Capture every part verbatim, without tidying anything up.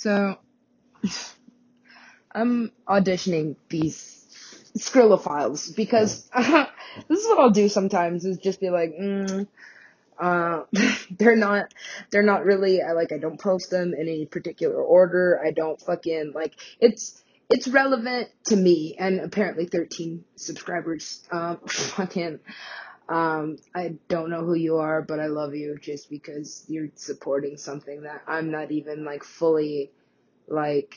So, I'm auditioning these Skrillophiles because uh, this is what I'll do sometimes, is just be like, mm, uh, they're not, they're not really, I like, I don't post them in any particular order. I don't fucking, like, it's, it's relevant to me, and apparently thirteen subscribers, um, fucking, Um, I don't know who you are, but I love you just because you're supporting something that I'm not even, like, fully, like,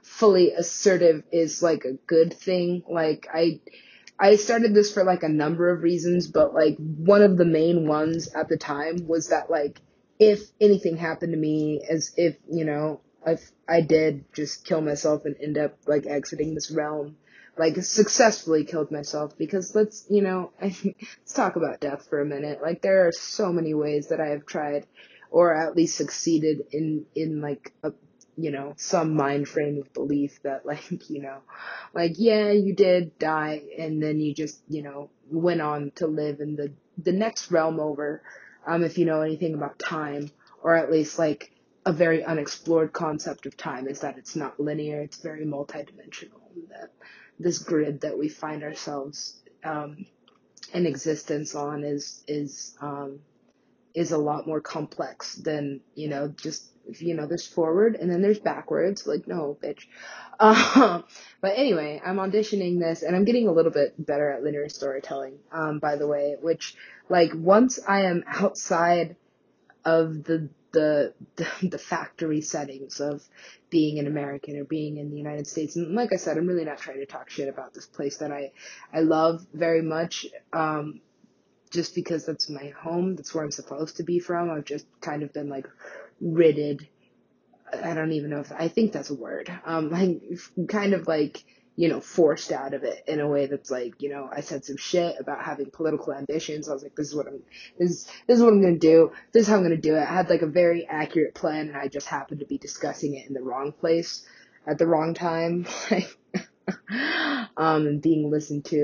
fully assertive is, like, a good thing. Like, I, I started this for, like, a number of reasons, but, like, one of the main ones at the time was that, like, if anything happened to me, as if, you know, if I did just kill myself and end up, like, exiting this realm, like, successfully killed myself, because let's, you know, I, let's talk about death for a minute. Like, there are so many ways that I have tried, or at least succeeded in, in, like, a, you know, some mind frame of belief that, like, you know, like, yeah, you did die, and then you just, you know, went on to live in the, the next realm over, um, if you know anything about time, or at least, like, a very unexplored concept of time is that it's not linear, it's very multidimensional, that this grid that we find ourselves um, in existence on is is um, is a lot more complex than, you know, just, you know, there's forward and then there's backwards, like, no, bitch. Uh, but anyway, I'm auditioning this, and I'm getting a little bit better at linear storytelling, um, by the way, which, like, once I am outside of the The, the the factory settings of being an American or being in the United States. And like I said, I'm really not trying to talk shit about this place that I, I love very much, um, just because that's my home. That's where I'm supposed to be from. I've just kind of been, like, ridded. I don't even know if, I think that's a word. Um, like, kind of, like, you know, forced out of it in a way that's, like, you know, I said some shit about having political ambitions. I was like, this is what I'm, this, this is what I'm going to do. This is how I'm going to do it. I had, like, a very accurate plan, and I just happened to be discussing it in the wrong place at the wrong time. Like, um, being listened to,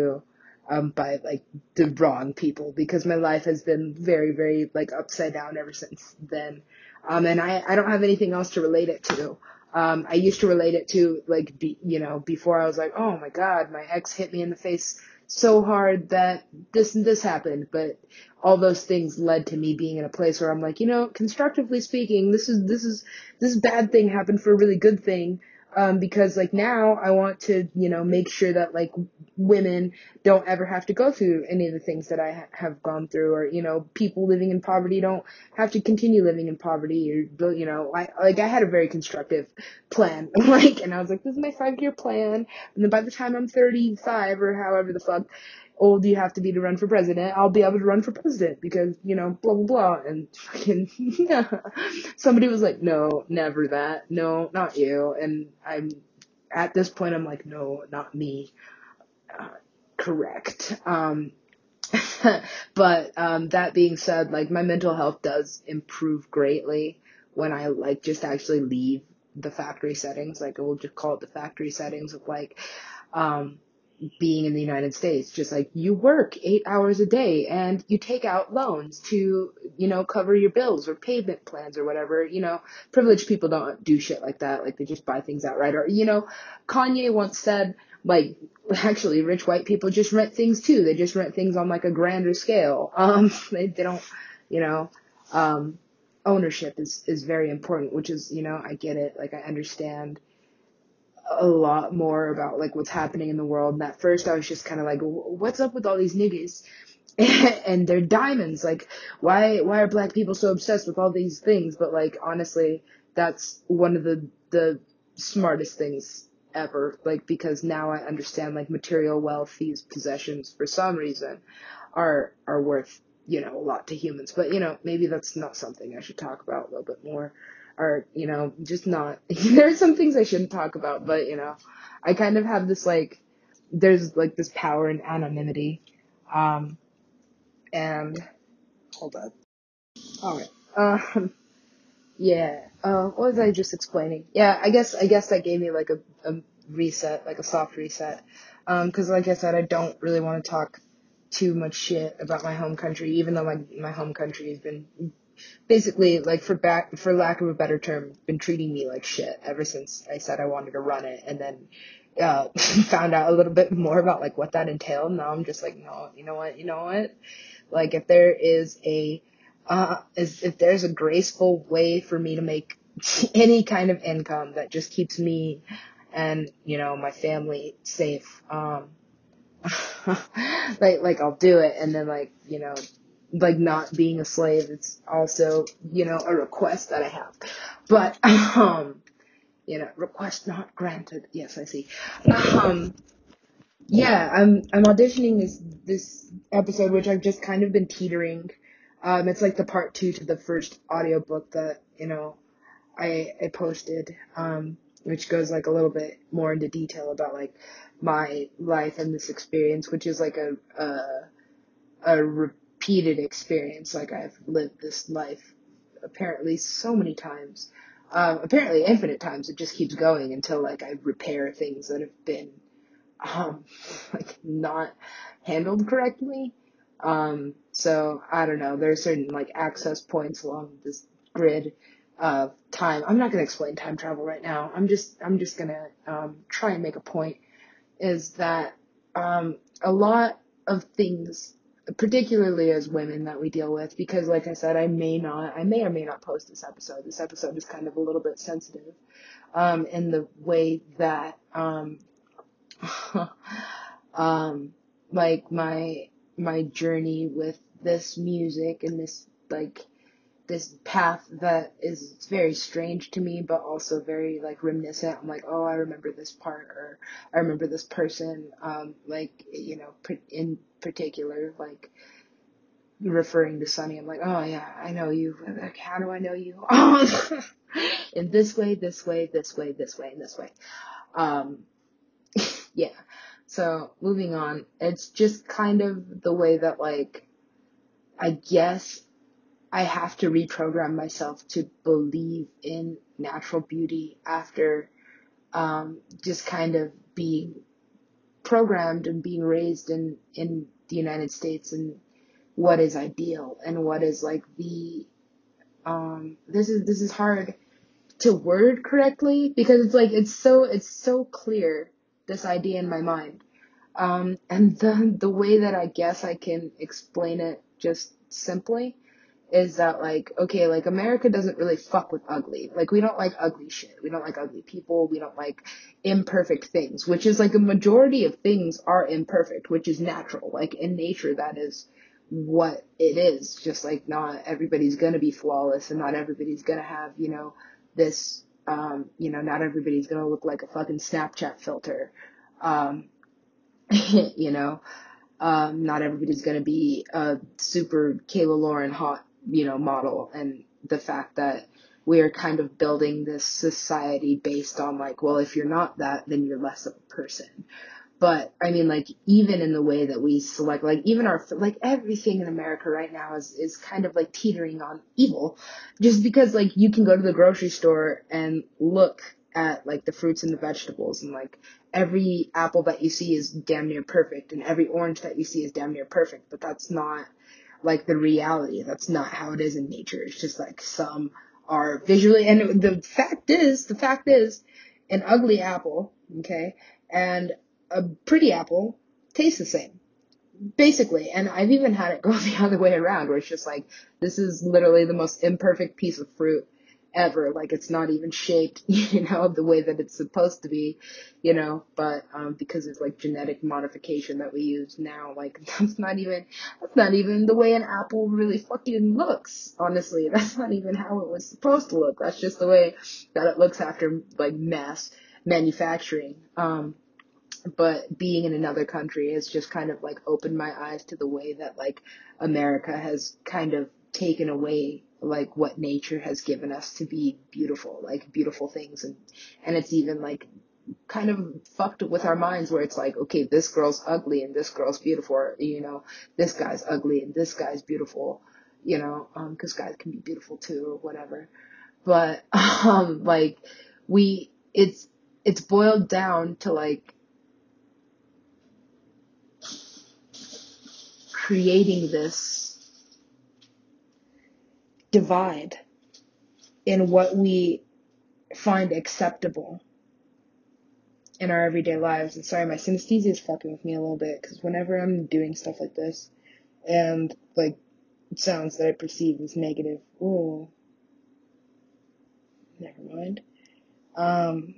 um, by, like, the wrong people, because my life has been very, very, like, upside down ever since then. Um, and I, I don't have anything else to relate it to. Um, I used to relate it to, like, be, you know, before I was like, oh my God, my ex hit me in the face so hard that this and this happened. But all those things led to me being in a place where I'm like, you know, constructively speaking, this is, this is, this bad thing happened for a really good thing. Um, because, like, now I want to, you know, make sure that, like, women don't ever have to go through any of the things that I ha- have gone through, or, you know, people living in poverty don't have to continue living in poverty, or, you know, I, like, I had a very constructive plan, like, and I was like, this is my five-year plan, and then by the time I'm thirty-five, or however the fuck old you have to be to run for president, I'll be able to run for president, because, you know, blah, blah, blah, and fucking, somebody was like, no, never that, no, not you, and I'm, at this point, I'm like, no, not me, uh, correct, um, but, um, that being said, like, my mental health does improve greatly when I, like, just actually leave the factory settings, like, we'll just call it the factory settings of, like, um, being in the United States, just like you work eight hours a day and you take out loans to, you know, cover your bills or payment plans or whatever, you know, privileged people don't do shit like that. Like, they just buy things outright, or, you know, Kanye once said, like, actually rich white people just rent things too. They just rent things on, like, a grander scale. Um, they, they don't, you know, um, ownership is, is very important, which is, you know, I get it. Like, I understand a lot more about, like, what's happening in the world. And at first I was just kind of like, what's up with all these niggas and their diamonds? Like, why, why are black people so obsessed with all these things? But, like, honestly, that's one of the, the smartest things ever. Like, because now I understand, like, material wealth, these possessions for some reason are, are worth, you know, a lot to humans, but, you know, maybe that's not something I should talk about a little bit more. Or, you know, just not, there are some things I shouldn't talk about, but, you know, I kind of have this, like, there's, like, this power in anonymity, um, and, hold up, alright, um, yeah, uh, what was I just explaining? Yeah, I guess, I guess that gave me, like, a, a reset, like, a soft reset, um, because, like I said, I don't really want to talk too much shit about my home country, even though, like, my home country has been basically, like, for back, for lack of a better term, been treating me like shit ever since I said I wanted to run it, and then uh, found out a little bit more about, like, what that entailed. Now I'm just like, no, you know what, you know what? Like, if there is a, uh, if, if there's a graceful way for me to make any kind of income that just keeps me and, you know, my family safe, um, like, like, I'll do it. And then, like, you know, like, not being a slave, it's also, you know, a request that I have. But, um, you know, request not granted. Yes, I see. Um, yeah, I'm, I'm auditioning this, this episode, which I've just kind of been teetering. Um, it's like the part two to the first audiobook that, you know, I, I posted, um, which goes, like, a little bit more into detail about, like, my life and this experience, which is, like, a, a, a repeated experience. Like, I've lived this life apparently so many times, um, apparently infinite times. It just keeps going until, like, I repair things that have been, um, like, not handled correctly. Um, so, I don't know. There are certain, like, access points along this grid of time. I'm not going to explain time travel right now. I'm just, I'm just going to, um, try and make a point, is that, um, a lot of things, particularly as women, that we deal with, because, like I said, I may not, I may or may not post this episode. This episode is kind of a little bit sensitive, um, in the way that, um, um, like my, my journey with this music and this, like, this path that is very strange to me, but also very, like, reminiscent. I'm like, oh, I remember this part, or I remember this person, um, like, you know, in particular, like, referring to Sunny, I'm like, oh, yeah, I know you. Like, how do I know you? In this way, this way, this way, this way, and this way. Um, yeah. So, moving on, it's just kind of the way that, like, I guess I have to reprogram myself to believe in natural beauty after, um, just kind of being programmed and being raised in, in the United States, and what is ideal and what is, like, the, um, this is, this is hard to word correctly, because it's like, it's so, it's so clear, this idea in my mind. Um, and the, the way that I guess I can explain it just simply is that, like, okay, like, America doesn't really fuck with ugly. Like, we don't like ugly shit. We don't like ugly people. We don't like imperfect things, which is, like, a majority of things are imperfect, which is natural. Like, in nature, that is what it is. Just, like, not everybody's gonna be flawless, and not everybody's gonna have, you know, this, um, you know, not everybody's gonna look like a fucking Snapchat filter. Um, you know, um, not everybody's gonna be a super Kayla Lauren hot, you know, model. And the fact that we are kind of building this society based on, like, well, if you're not that, then you're less of a person. But I mean, like, even in the way that we select, like, even our, like, everything in America right now is, is kind of, like, teetering on evil, just because, like, you can go to the grocery store and look at, like, the fruits and the vegetables, and, like, every apple that you see is damn near perfect, and every orange that you see is damn near perfect, but that's not, like, the reality. That's not how it is in nature. It's just, like, some are visually, and the fact is, the fact is, an ugly apple, okay, and a pretty apple tastes the same, basically. And I've even had it go the other way around, where it's just, like, this is literally the most imperfect piece of fruit ever. Like, it's not even shaped, you know, the way that it's supposed to be, you know, but, um, because of, like, genetic modification that we use now, like, that's not even, that's not even the way an apple really fucking looks, honestly. That's not even how it was supposed to look. That's just the way that it looks after, like, mass manufacturing. Um, but being in another country has just kind of, like, opened my eyes to the way that, like, America has kind of taken away, like, what nature has given us to be beautiful, like, beautiful things. And, and it's even, like, kind of fucked with our minds, where it's like, okay, this girl's ugly and this girl's beautiful, or, you know, this guy's ugly and this guy's beautiful, you know, um, 'cause guys can be beautiful too, or whatever. But, um, like, we, it's, it's boiled down to, like, creating this divide in what we find acceptable in our everyday lives. And sorry, my synesthesia is fucking with me a little bit, because whenever I'm doing stuff like this, and, like, sounds that I perceive as negative, ooh, never mind, um,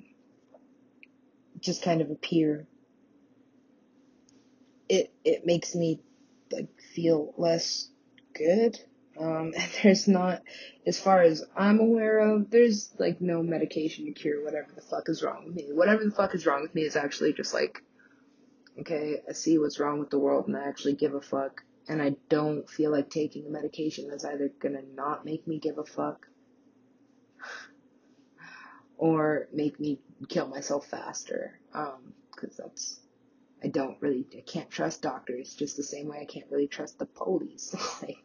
just kind of appear, it, it makes me, like, feel less good. Um, and there's not, as far as I'm aware of, there's, like, no medication to cure whatever the fuck is wrong with me. Whatever the fuck is wrong with me is actually just, like, okay, I see what's wrong with the world, and I actually give a fuck, and I don't feel like taking a medication that's either gonna not make me give a fuck, or make me kill myself faster, um, because that's, I don't really, I can't trust doctors, just the same way I can't really trust the police, like,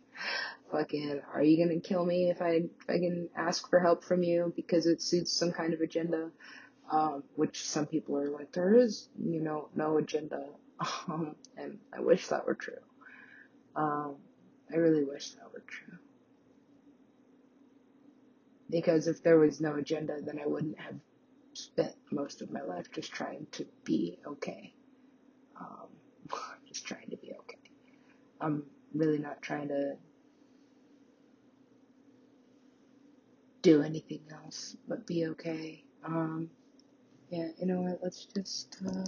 fucking, are you gonna kill me if I fucking ask for help from you because it suits some kind of agenda? Um, which some people are like, there is, you know, no agenda. Um, and I wish that were true. Um, I really wish that were true. Because if there was no agenda, then I wouldn't have spent most of my life just trying to be okay. Um, just trying to be okay. Um, really not trying to do anything else but be okay. Um, yeah, you know what, let's just, uh...